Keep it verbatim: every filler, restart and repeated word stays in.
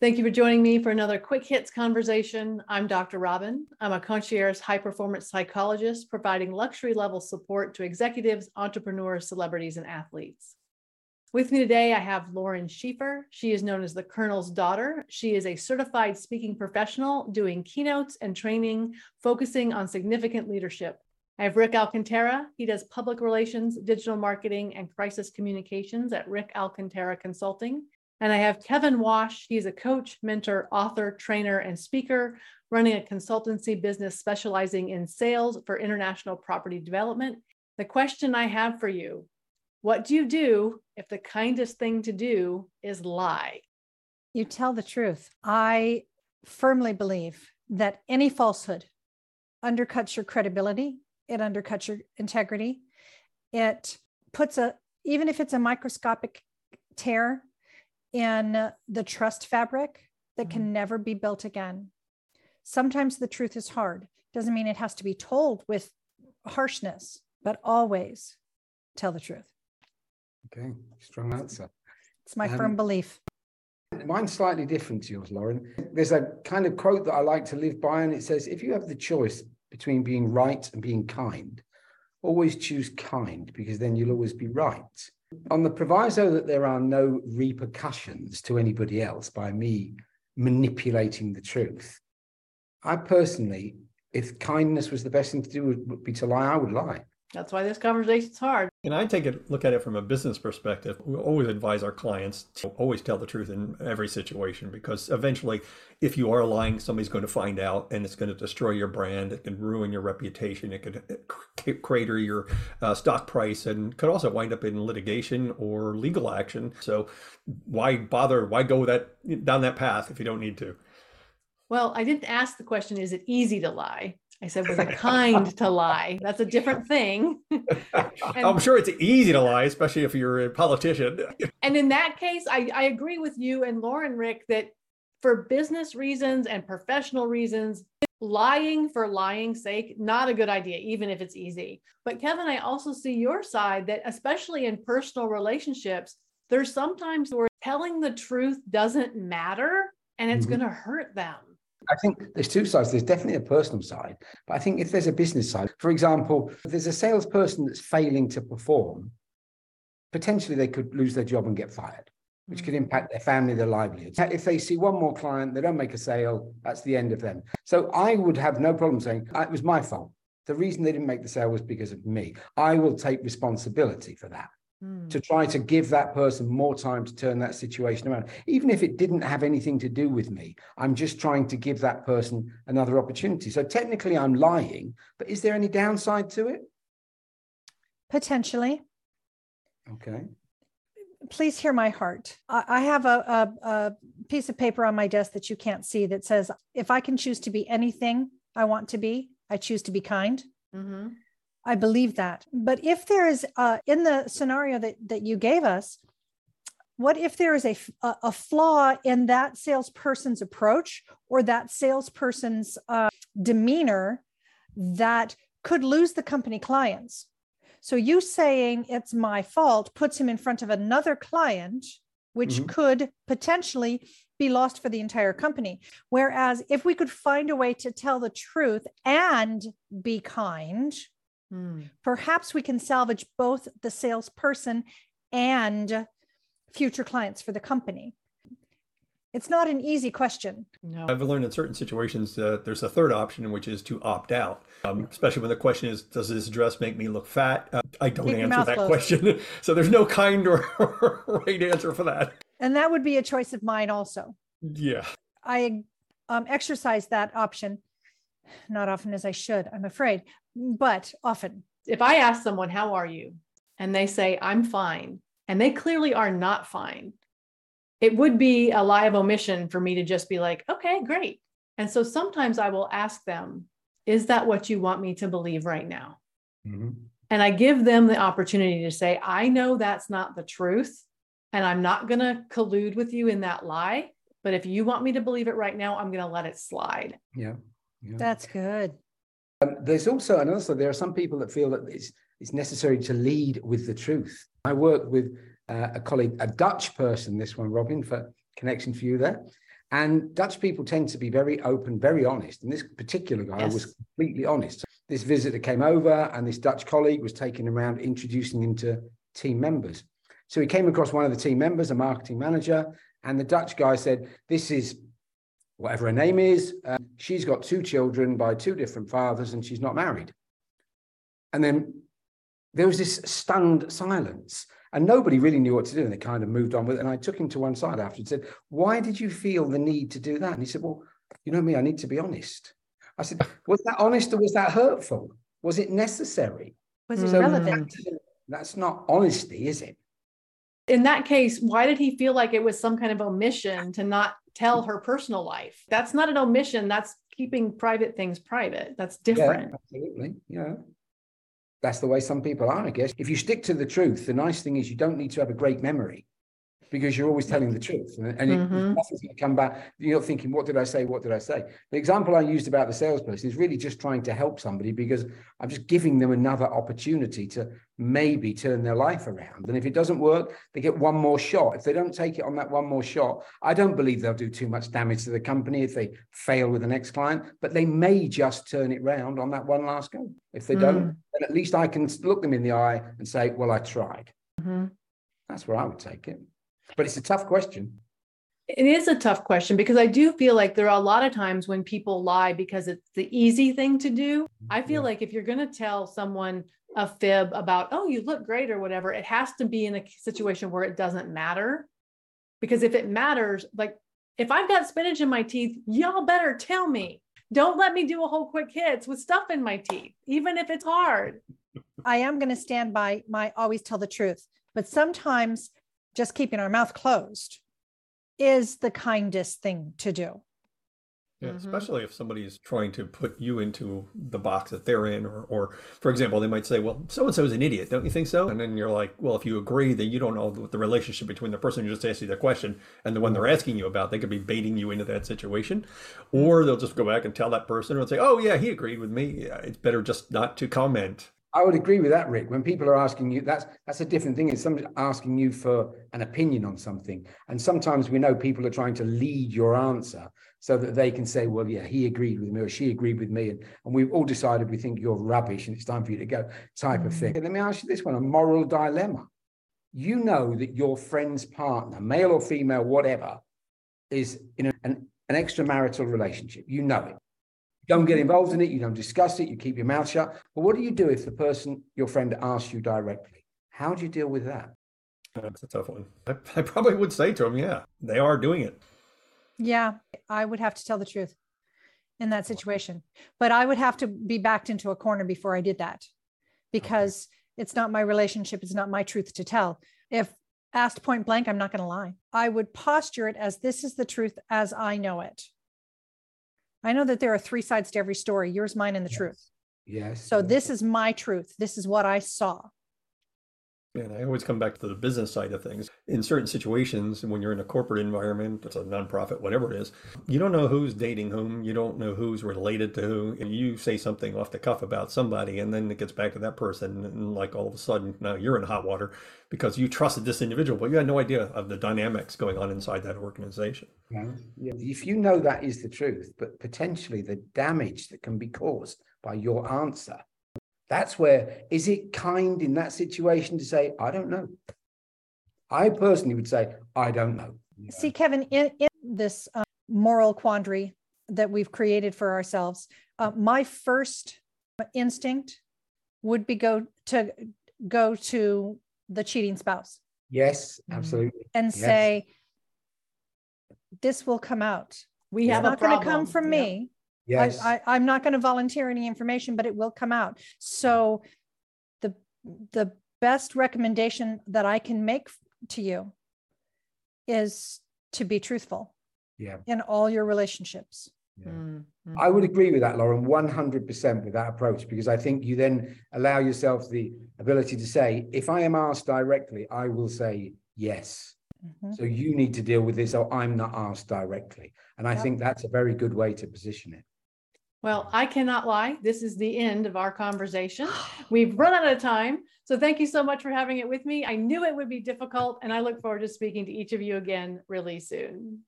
Thank you for joining me for another Quick Hits conversation. I'm Doctor Robyn. I'm a concierge high-performance psychologist providing luxury-level support to executives, entrepreneurs, celebrities, and athletes. With me today, I have Lauren Schieffer. She is known as the Colonel's Daughter. She is a certified speaking professional doing keynotes and training, focusing on significant leadership. I have Rick Alcantara. He does public relations, digital marketing, and crisis communications at Rick Alcantara Consulting. And I have Kevin Wash. He's a coach, mentor, author, trainer, and speaker, running a consultancy business specializing in sales for international property development. The question I have for you, what do you do if the kindest thing to do is lie? You tell the truth. I firmly believe that any falsehood undercuts your credibility. It undercuts your integrity. It puts a, even if it's a microscopic tear, in the trust fabric that can never be built again. Sometimes the truth is hard. Doesn't mean it has to be told with harshness, but always tell the truth. Okay, strong answer. It's my um, firm belief. Mine's slightly different to yours, Lauren. There's a kind of quote that I like to live by, and it says, if you have the choice between being right and being kind, always choose kind, because then you'll always be right. On the proviso that there are no repercussions to anybody else by me manipulating the truth, I personally, if kindness was the best thing to do would be to lie, I would lie. That's why this conversation's hard. And I take a look at it from a business perspective. We always advise our clients to always tell the truth in every situation, because eventually, if you are lying, somebody's going to find out and it's going to destroy your brand. It can ruin your reputation. It could crater your uh, stock price and could also wind up in litigation or legal action. So why bother? Why go that down that path if you don't need to? Well, I didn't ask the question, is it easy to lie? I said, was it kind to lie? That's a different thing. I'm sure it's easy to lie, especially if you're a politician. And in that case, I, I agree with you and Lauren, Rick, that for business reasons and professional reasons, lying for lying's sake, not a good idea, even if it's easy. But Kevin, I also see your side that especially in personal relationships, there's sometimes where telling the truth doesn't matter and it's mm-hmm. going to hurt them. I think there's two sides. There's definitely a personal side, but I think if there's a business side, for example, if there's a salesperson that's failing to perform, potentially they could lose their job and get fired, which could impact their family, their livelihood. If they see one more client, they don't make a sale, that's the end of them. So I would have no problem saying it was my fault. The reason they didn't make the sale was because of me. I will take responsibility for that. Mm. To try to give that person more time to turn that situation around. Even if it didn't have anything to do with me, I'm just trying to give that person another opportunity. So technically I'm lying, but is there any downside to it? Potentially. Okay. Please hear my heart. I have a, a, a piece of paper on my desk that you can't see that says, if I can choose to be anything I want to be, I choose to be kind. Mm-hmm. I believe that. But if there is, uh, in the scenario that, that you gave us, what if there is a, a flaw in that salesperson's approach or that salesperson's uh, demeanor that could lose the company clients? So you saying it's my fault puts him in front of another client, which mm-hmm. could potentially be lost for the entire company. Whereas if we could find a way to tell the truth and be kind, Hmm. perhaps we can salvage both the salesperson and future clients for the company. It's not an easy question. No. I've learned in certain situations that there's a third option, which is to opt out, um, especially when the question is, does this dress make me look fat? Uh, I don't Keep answer that closed. question. So there's no kind or right answer for that. And that would be a choice of mine also. Yeah. I um, exercise that option. Not often as I should, I'm afraid, but often. If I ask someone, how are you? And they say, I'm fine. And they clearly are not fine. It would be a lie of omission for me to just be like, okay, great. And so sometimes I will ask them, is that what you want me to believe right now? Mm-hmm. And I give them the opportunity to say, I know that's not the truth. And I'm not going to collude with you in that lie. But if you want me to believe it right now, I'm going to let it slide. Yeah. Yeah. That's good. Um, there's also, and also there are some people that feel that it's, it's necessary to lead with the truth. I worked with uh, a colleague, a Dutch person, this one, Robyn, for connection for you there. And Dutch people tend to be very open, very honest. And this particular guy yes. was completely honest. This visitor came over and this Dutch colleague was taking him around, introducing him to team members. So he came across one of the team members, a marketing manager, and the Dutch guy said, this is whatever her name is. Uh, she's got two children by two different fathers and she's not married. And then there was this stunned silence. And nobody really knew what to do. And they kind of moved on with it. And I took him to one side after and said, why did you feel the need to do that? And he said, well, you know me, I need to be honest. I said, was that honest or was that hurtful? Was it necessary? Was it so relevant? That, that's not honesty, is it? In that case, why did he feel like it was some kind of omission to not tell her personal life? That's not an omission. That's keeping private things private. That's different. Yeah, absolutely. Yeah. That's the way some people are, I guess. If you stick to the truth, the nice thing is you don't need to have a great memory because you're always telling the truth. And, and mm-hmm. it, nothing's going to come back. You're thinking, what did I say? What did I say? The example I used about the salesperson is really just trying to help somebody because I'm just giving them another opportunity to maybe turn their life around. And if it doesn't work, they get one more shot. If they don't take it on that one more shot, I don't believe they'll do too much damage to the company if they fail with the next client, but they may just turn it round on that one last go. If they mm. don't, then at least I can look them in the eye and say, well, I tried. Mm-hmm. That's where I would take it. But it's a tough question. It is a tough question because I do feel like there are a lot of times when people lie because it's the easy thing to do. I feel yeah. like if you're going to tell someone a fib about, oh, you look great or whatever, it has to be in a situation where it doesn't matter. Because if it matters, like if I've got spinach in my teeth, y'all better tell me. Don't let me do a whole quick hits with stuff in my teeth, even if it's hard. I am going to stand by my always tell the truth, but sometimes just keeping our mouth closed is the kindest thing to do. Yeah, mm-hmm. Especially if somebody is trying to put you into the box that they're in, or, or for example, they might say, well, so-and-so is an idiot, don't you think so? And then you're like, well, if you agree that you don't know what the relationship between the person who just asked you that question and the one they're asking you about, they could be baiting you into that situation. Or they'll just go back and tell that person and say, oh yeah, he agreed with me. It's better just not to comment. I would agree with that, Rick. When people are asking you, that's that's a different thing. It's somebody asking you for an opinion on something. And sometimes we know people are trying to lead your answer so that they can say, well, yeah, he agreed with me or she agreed with me. And, and we've all decided we think you're rubbish and it's time for you to go type of thing. And let me ask you this one, a moral dilemma. You know that your friend's partner, male or female, whatever, is in a, an, an extramarital relationship. You know it. Don't get involved in it. You don't discuss it. You keep your mouth shut. But what do you do if the person, your friend, asks you directly? How do you deal with that? That's a tough one. I, I probably would say to them, yeah, they are doing it. Yeah, I would have to tell the truth in that situation. But I would have to be backed into a corner before I did that because okay. it's not my relationship. It's not my truth to tell. If asked point blank, I'm not going to lie. I would posture it as this is the truth as I know it. I know that there are three sides to every story, yours, mine, and the yes. truth. Yes. So this is my truth. This is what I saw. And I always come back to the business side of things. In certain situations, when you're in a corporate environment, it's a nonprofit, whatever it is, you don't know who's dating whom. You don't know who's related to who. And you say something off the cuff about somebody, and then it gets back to that person. And like all of a sudden, now you're in hot water because you trusted this individual, but you had no idea of the dynamics going on inside that organization. Yeah. Yeah. If you know that is the truth, but potentially the damage that can be caused by your answer, that's where, is it kind in that situation to say, I don't know? I personally would say, I don't know. Yeah. See, Kevin, in, in this uh, moral quandary that we've created for ourselves, uh, my first instinct would be go to go to the cheating spouse. Yes, absolutely. And yes. say, this will come out. We it's have not going to come from yeah. me. Yes. I, I, I'm not going to volunteer any information, but it will come out. So the, the best recommendation that I can make to you is to be truthful yeah. in all your relationships. Yeah. Mm-hmm. I would agree with that, Lauren, one hundred percent with that approach, because I think you then allow yourself the ability to say, if I am asked directly, I will say yes. Mm-hmm. So you need to deal with this, or I'm not asked directly. And I yep. think that's a very good way to position it. Well, I cannot lie. This is the end of our conversation. We've run out of time. So thank you so much for having it with me. I knew it would be difficult, and I look forward to speaking to each of you again really soon.